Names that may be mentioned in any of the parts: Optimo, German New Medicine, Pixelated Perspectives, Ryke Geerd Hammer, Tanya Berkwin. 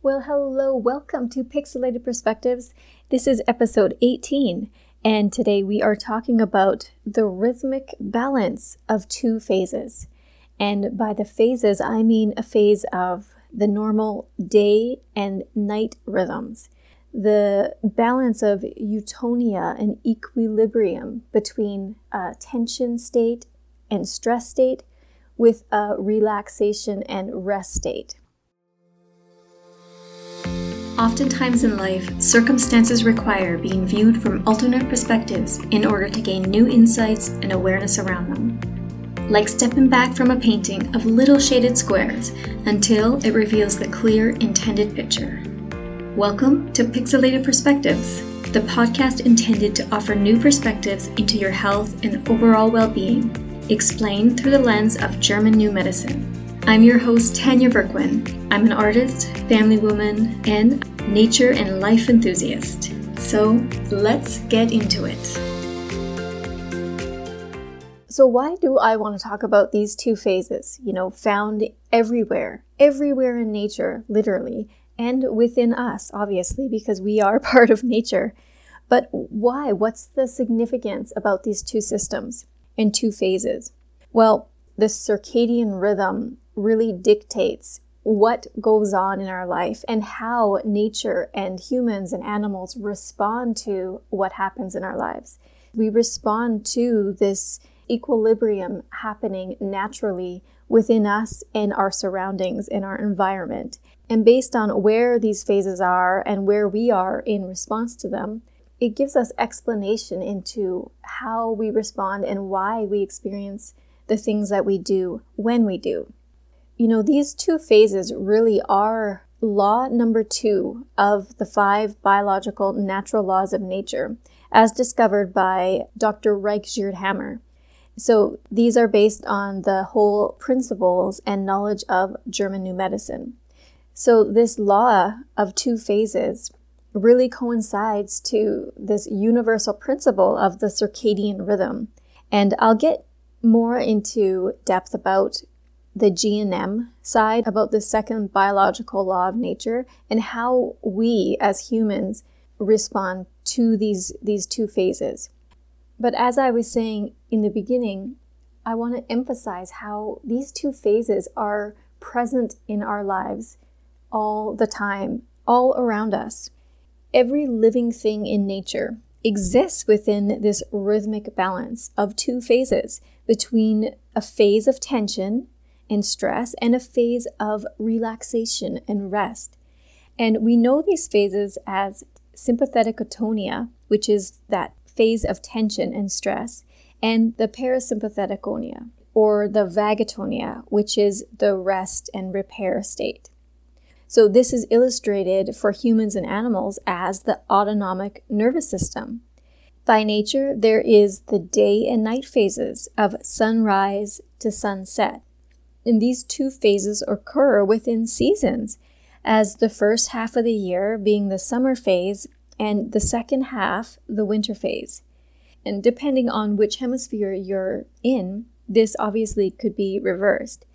Well, hello, welcome to Pixelated Perspectives. This is episode 18, and today we are talking about the rhythmic balance of two phases. And by the phases, I mean a phase of the normal day and night rhythms, the balance of eutonia and equilibrium between tension state and stress state with a relaxation and rest state. Oftentimes in life, circumstances require being viewed from alternate perspectives in order to gain new insights and awareness around them. Like stepping back from a painting of little shaded squares until it reveals the clear, intended picture. Welcome to Pixelated Perspectives, the podcast intended to offer new perspectives into your health and overall well-being, explained through the lens of German New Medicine. I'm your host, Tanya Berkwin. I'm an artist, family woman, and nature and life enthusiast. So let's get into it. So why do I want to talk about these two phases, found everywhere in nature, literally, and within us, obviously, because we are part of nature. But why? What's the significance about these two systems and two phases? Well, the circadian rhythm really dictates what goes on in our life and how nature and humans and animals respond to what happens in our lives. We respond to this equilibrium happening naturally within us and our surroundings and our environment. And based on where these phases are and where we are in response to them, it gives us explanation into how we respond and why we experience the things that we do when we do. These two phases really are law number 2 of the 5 biological natural laws of nature, as discovered by Dr. Ryke Geerd Hammer. So these are based on the whole principles and knowledge of German New Medicine. So this law of two phases really coincides to this universal principle of the circadian rhythm. And I'll get more into depth about the G&M side, about the second biological law of nature, and how we as humans respond to these two phases. But as I was saying in the beginning, I want to emphasize how these two phases are present in our lives all the time, all around us. Every living thing in nature exists within this rhythmic balance of two phases, between a phase of tension and stress, and a phase of relaxation and rest. And we know these phases as sympathetic otonia, which is that phase of tension and stress, and the parasympathetic otonia, or the vagatonia, which is the rest and repair state. So this is illustrated for humans and animals as the autonomic nervous system. By nature, there is the day and night phases of sunrise to sunset. And these two phases occur within seasons, as the first half of the year being the summer phase and the second half the winter phase. And depending on which hemisphere you're in, this obviously could be reversed.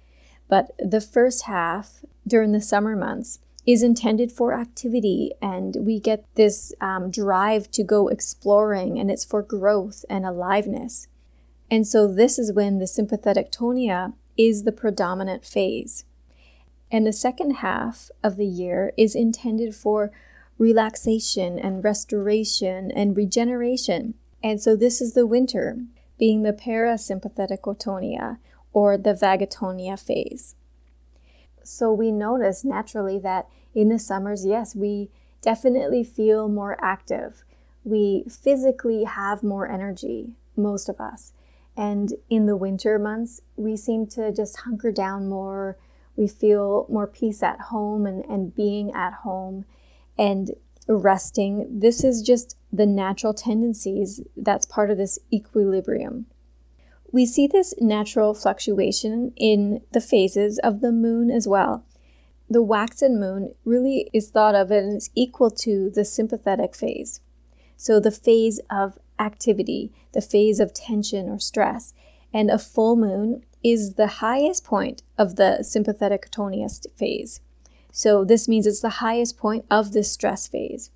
But the first half during the summer months is intended for activity, and we get this drive to go exploring, and it's for growth and aliveness. And so this is when the sympathetic tonia is the predominant phase. And the second half of the year is intended for relaxation and restoration and regeneration. And so this is the winter, being the parasympathetic otonia, or the vagatonia phase. So we notice naturally that in the summers, yes, we definitely feel more active. We physically have more energy, most of us. And in the winter months, we seem to just hunker down more. We feel more peace at home and being at home and resting. This is just the natural tendencies that's part of this equilibrium. We see this natural fluctuation in the phases of the moon as well. The waxen moon really is thought of as equal to the sympathetic phase. So the phase of activity, the phase of tension or stress, and a full moon is the highest point of the sympathetic tonia phase. So this means it's the highest point of this stress phase.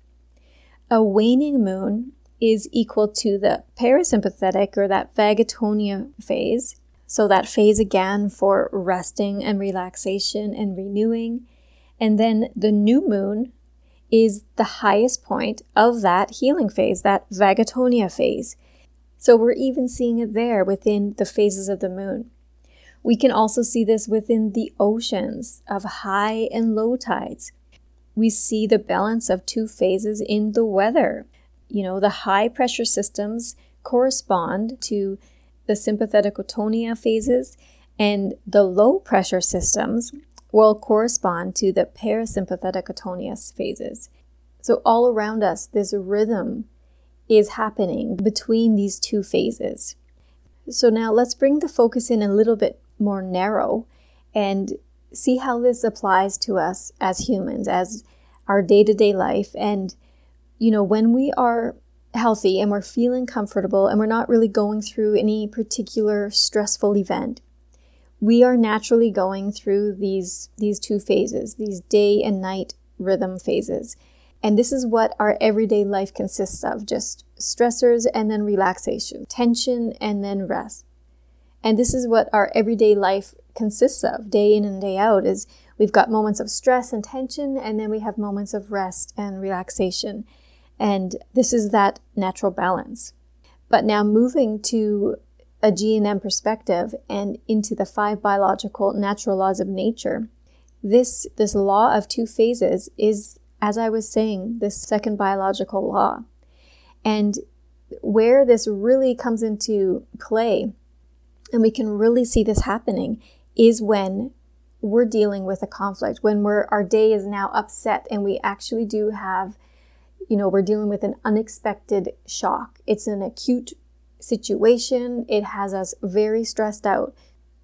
A waning moon is equal to the parasympathetic or that vagatonia phase. So that phase again for resting and relaxation and renewing. And then the new moon is the highest point of that healing phase, that vagatonia phase. So we're even seeing it there within the phases of the moon. We can also see this within the oceans of high and low tides. We see the balance of two phases in the weather. You know, the high pressure systems correspond to the sympathetic otonia phases, and the low pressure systems will correspond to the parasympathetic otonia phases. So all around us, this rhythm is happening between these two phases. So now let's bring the focus in a little bit more narrow and see how this applies to us as humans, as our day-to-day life. And, you know, when we are healthy and we're feeling comfortable and we're not really going through any particular stressful event, we are naturally going through these two phases, these day and night rhythm phases. And this is what our everyday life consists of, just stressors and then relaxation, tension and then rest. And this is what our everyday life consists of, day in and day out, is we've got moments of stress and tension, and then we have moments of rest and relaxation. And this is that natural balance. But now moving to a G&M perspective and into the 5 biological natural laws of nature, this law of two phases is, as I was saying, this second biological law. And where this really comes into play, and we can really see this happening, is when we're dealing with a conflict, when our day is now upset and we actually do have, you know, we're dealing with an unexpected shock. It's an acute situation. It has us very stressed out.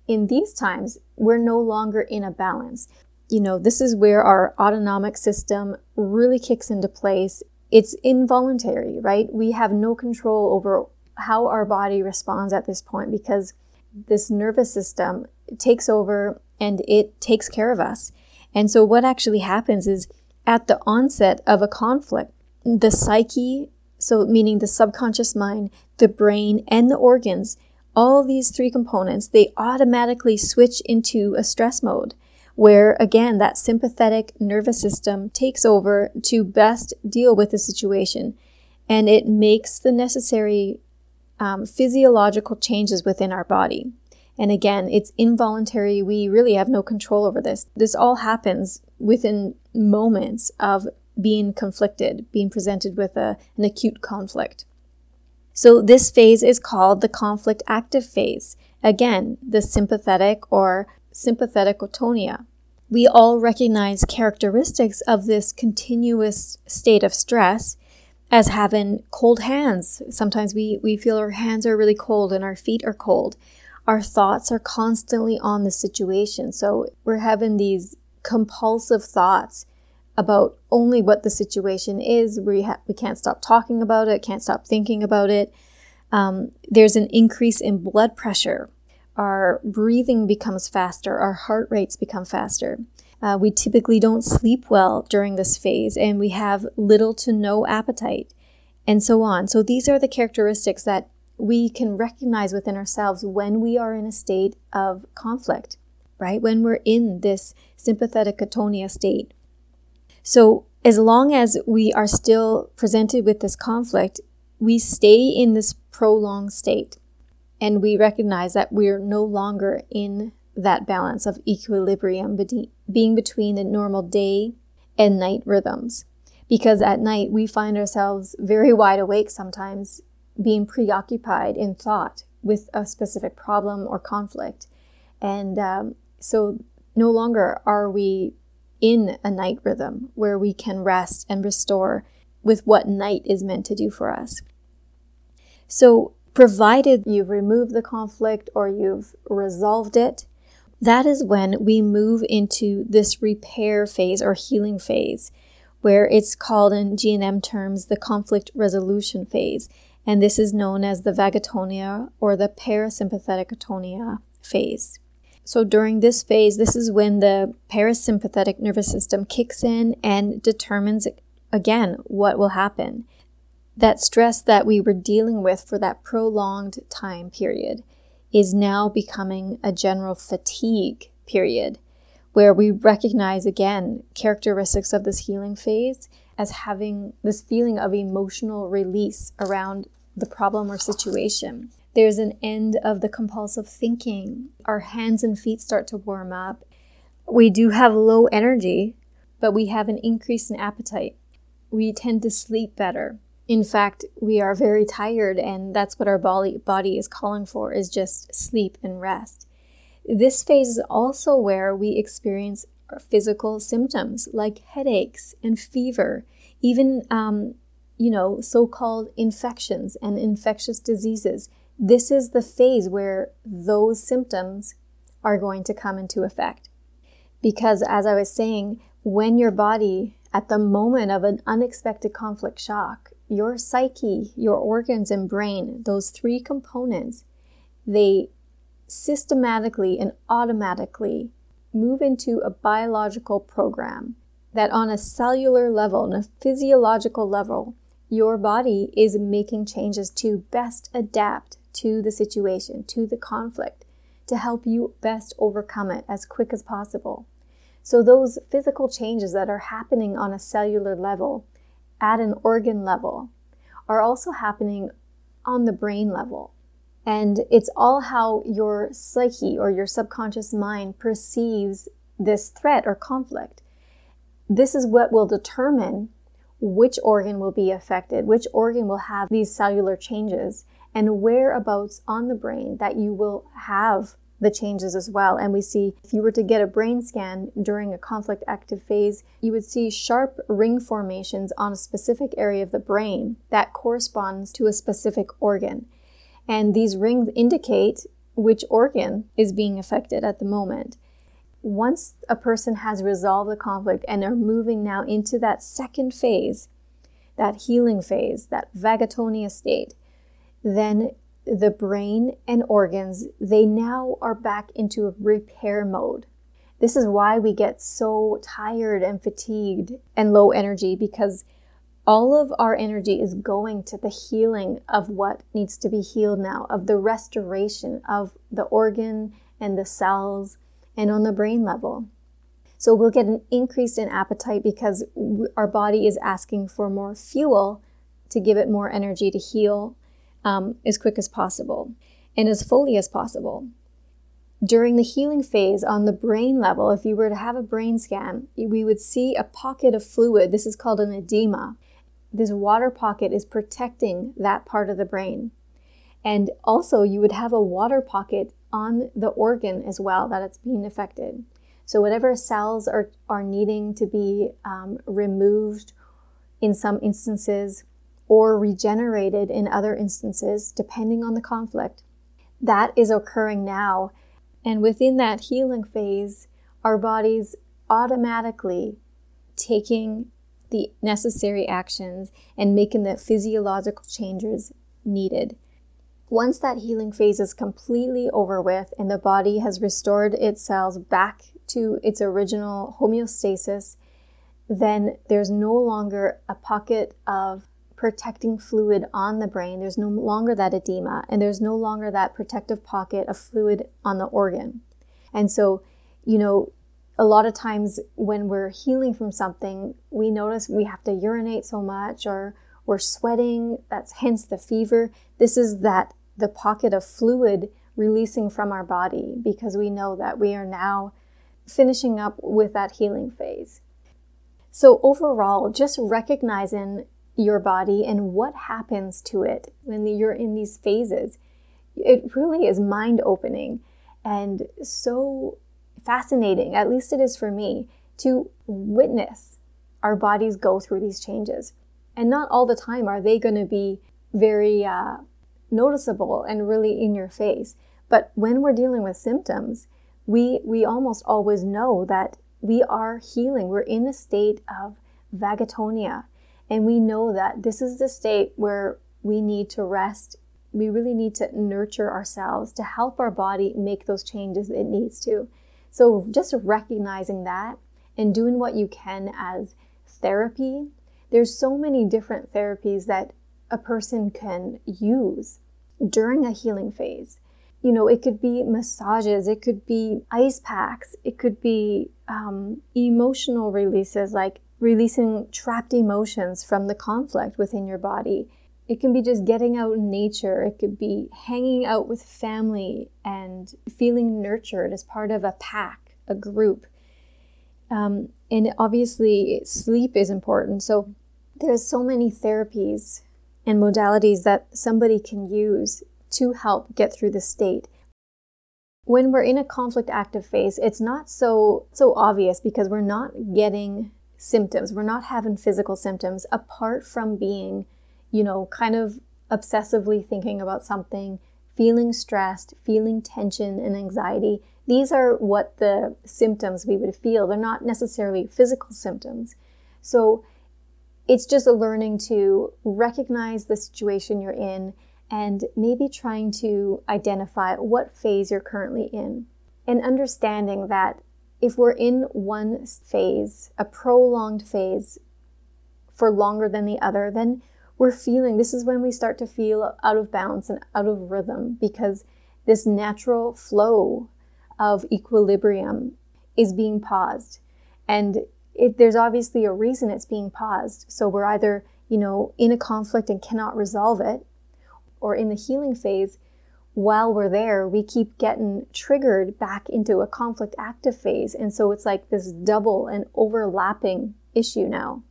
In these times, we're no longer in a balance. You know, this is where our autonomic system really kicks into place. It's involuntary, right? We have no control over how our body responds at this point because this nervous system takes over and it takes care of us. And so what actually happens is at the onset of a conflict, the psyche, so meaning the subconscious mind, the brain, and the organs, all these three components, they automatically switch into a stress mode where, again, that sympathetic nervous system takes over to best deal with the situation. And it makes the necessary physiological changes within our body. And again, it's involuntary. We really have no control over this. This all happens within moments of being conflicted, being presented with an acute conflict. So this phase is called the conflict active phase. Again, the sympathetic or sympathetic otonia. We all recognize characteristics of this continuous state of stress as having cold hands. Sometimes we feel our hands are really cold and our feet are cold. Our thoughts are constantly on the situation. So we're having these compulsive thoughts about only what the situation is. We can't stop talking about it, can't stop thinking about it. There's an increase in blood pressure. Our breathing becomes faster. Our heart rates become faster. We typically don't sleep well during this phase, and we have little to no appetite, and so on. So these are the characteristics that we can recognize within ourselves when we are in a state of conflict, right? When we're in this sympathetic otonia state. So as long as we are still presented with this conflict, we stay in this prolonged state. And we recognize that we're no longer in that balance of equilibrium, being between the normal day and night rhythms. Because at night, we find ourselves very wide awake sometimes, being preoccupied in thought with a specific problem or conflict. And so no longer are we in a night rhythm where we can rest and restore with what night is meant to do for us. So provided you've removed the conflict or you've resolved it, that is when we move into this repair phase or healing phase, where it's called in G&M terms the conflict resolution phase. And this is known as the vagatonia or the parasympathetic otonia phase. So during this phase, this is when the parasympathetic nervous system kicks in and determines, again, what will happen. That stress that we were dealing with for that prolonged time period is now becoming a general fatigue period, where we recognize, again, characteristics of this healing phase as having this feeling of emotional release around the problem or situation. There's an end of the compulsive thinking. Our hands and feet start to warm up. We do have low energy, but we have an increase in appetite. We tend to sleep better. In fact, we are very tired, and that's what our body is calling for, is just sleep and rest. This phase is also where we experience physical symptoms like headaches and fever, even so-called infections and infectious diseases. This is the phase where those symptoms are going to come into effect. Because as I was saying, when your body, at the moment of an unexpected conflict shock, your psyche, your organs and brain, those three components, they systematically and automatically move into a biological program that on a cellular level, on a physiological level, your body is making changes to best adapt to the situation, to the conflict, to help you best overcome it as quick as possible. So those physical changes that are happening on a cellular level, at an organ level, are also happening on the brain level. And it's all how your psyche or your subconscious mind perceives this threat or conflict. This is what will determine which organ will be affected, which organ will have these cellular changes, and whereabouts on the brain that you will have the changes as well. And we see, if you were to get a brain scan during a conflict active phase, you would see sharp ring formations on a specific area of the brain that corresponds to a specific organ. And these rings indicate which organ is being affected at the moment. Once a person has resolved the conflict and are moving now into that second phase, that healing phase, that vagatonia state, then the brain and organs, they now are back into a repair mode. This is why we get so tired and fatigued and low energy, because all of our energy is going to the healing of what needs to be healed now, of the restoration of the organ and the cells and on the brain level. So we'll get an increase in appetite because our body is asking for more fuel to give it more energy to heal as quick as possible and as fully as possible. During the healing phase on the brain level, if you were to have a brain scan, we would see a pocket of fluid. This is called an edema. This water pocket is protecting that part of the brain. And also you would have a water pocket on the organ as well that it's being affected. So whatever cells are needing to be removed in some instances or regenerated in other instances, depending on the conflict, that is occurring now. And within that healing phase, our body's automatically taking the necessary actions and making the physiological changes needed. Once that healing phase is completely over with and the body has restored its cells back to its original homeostasis, then there's no longer a pocket of protecting fluid on the brain. There's no longer that edema, and there's no longer that protective pocket of fluid on the organ. And so, a lot of times when we're healing from something, we notice we have to urinate so much, or we're sweating, that's hence the fever. This is the pocket of fluid releasing from our body, because we know that we are now finishing up with that healing phase. So overall, just recognizing your body and what happens to it when you're in these phases, it really is mind-opening and so fascinating, at least it is for me, to witness our bodies go through these changes. And not all the time are they going to be very noticeable and really in your face. But when we're dealing with symptoms, we almost always know that we are healing. We're in a state of vagatonia. And we know that this is the state where we need to rest, we really need to nurture ourselves to help our body make those changes it needs to. So just recognizing that and doing what you can as therapy. There's so many different therapies that a person can use during a healing phase. You know, it could be massages, it could be ice packs, it could be emotional releases, like releasing trapped emotions from the conflict within your body. It can be just getting out in nature. It could be hanging out with family and feeling nurtured as part of a pack, a group. And obviously, sleep is important. So there's so many therapies and modalities that somebody can use to help get through the state. When we're in a conflict active phase, it's not so obvious because we're not getting symptoms. We're not having physical symptoms apart from being, you know, kind of obsessively thinking about something, feeling stressed, feeling tension and anxiety. These are what the symptoms we would feel. They're not necessarily physical symptoms. So it's just a learning to recognize the situation you're in and maybe trying to identify what phase you're currently in. And understanding that if we're in one phase, a prolonged phase, for longer than the other, then we're feeling, this is when we start to feel out of balance and out of rhythm, because this natural flow of equilibrium is being paused. And there's obviously a reason it's being paused. So we're either, you know, in a conflict and cannot resolve it, or in the healing phase, while we're there, we keep getting triggered back into a conflict active phase. And so it's like this double and overlapping issue now.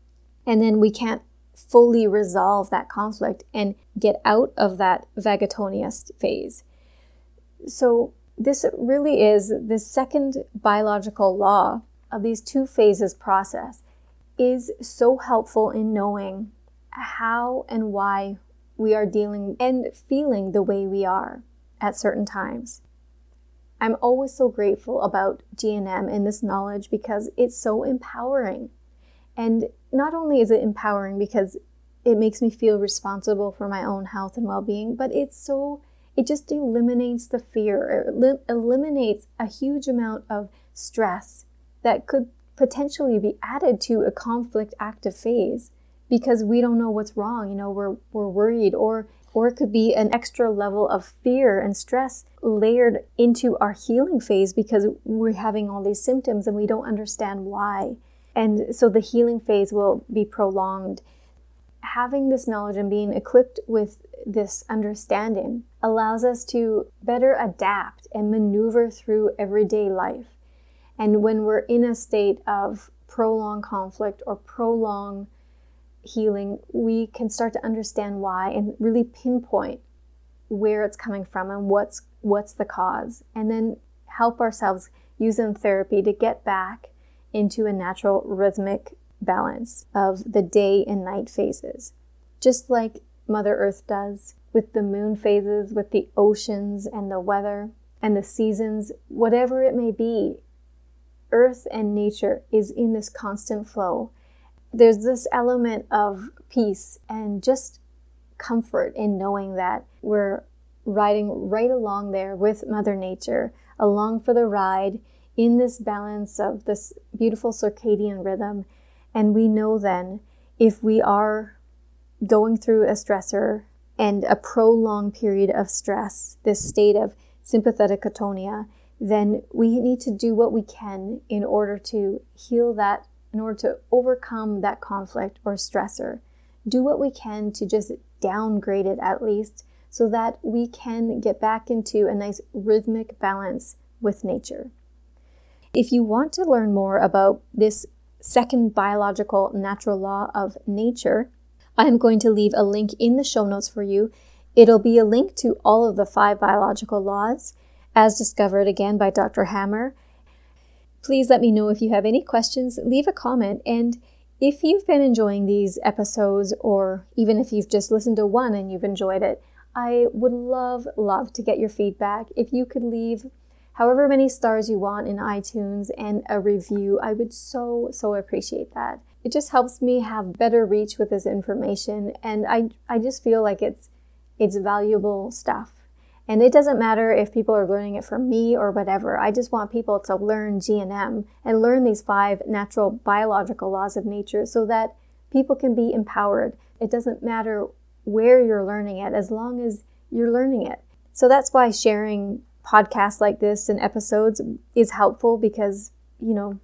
And then we can't fully resolve that conflict and get out of that vagatonia phase. So this really is the second biological law of these two phases process is so helpful in knowing how and why we are dealing and feeling the way we are at certain times. I'm always so grateful about GNM and this knowledge because it's so empowering. And not only is it empowering because it makes me feel responsible for my own health and well-being, but it just eliminates the fear. It eliminates a huge amount of stress that could potentially be added to a conflict active phase because we don't know what's wrong. You know, we're worried, or it could be an extra level of fear and stress layered into our healing phase because we're having all these symptoms and we don't understand why. And so the healing phase will be prolonged. Having this knowledge and being equipped with this understanding allows us to better adapt and maneuver through everyday life. And when we're in a state of prolonged conflict or prolonged healing, we can start to understand why and really pinpoint where it's coming from and what's the cause. And then help ourselves using therapy to get back into a natural rhythmic balance of the day and night phases. Just like Mother Earth does with the moon phases, with the oceans and the weather and the seasons, whatever it may be, Earth and nature is in this constant flow. There's this element of peace and just comfort in knowing that we're riding right along there with Mother Nature, along for the ride, in this balance of this beautiful circadian rhythm. And we know then if we are going through a stressor and a prolonged period of stress, this state of sympathetic catonia, then we need to do what we can in order to heal that, in order to overcome that conflict or stressor. Do what we can to just downgrade it at least so that we can get back into a nice rhythmic balance with nature. If you want to learn more about this second biological natural law of nature, I'm going to leave a link in the show notes for you. It'll be a link to all of the 5 biological laws as discovered again by Dr. Hammer. Please let me know if you have any questions, leave a comment, and if you've been enjoying these episodes, or even if you've just listened to one and you've enjoyed it, I would love to get your feedback. If you could leave however many stars you want in iTunes and a review, I would so appreciate that. It just helps me have better reach with this information, and I just feel like it's It's valuable stuff. And it doesn't matter if people are learning it from me or whatever. I just want people to learn G&M and learn these 5 natural biological laws of nature so that people can be empowered. It doesn't matter where you're learning it as long as you're learning it. So that's why sharing podcasts like this and episodes is helpful because, you know,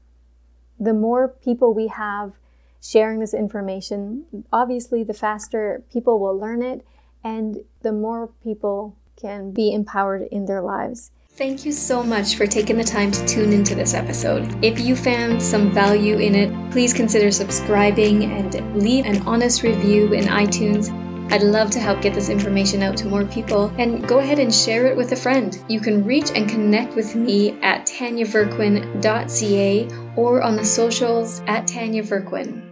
the more people we have sharing this information, obviously the faster people will learn it and the more people can be empowered in their lives. Thank you so much for taking the time to tune into this episode. If you found some value in it, please consider subscribing and leave an honest review in iTunes. I'd love to help get this information out to more people, and go ahead and share it with a friend. You can reach and connect with me at tanyaverkwin.ca or on the socials at tanyaverkwin.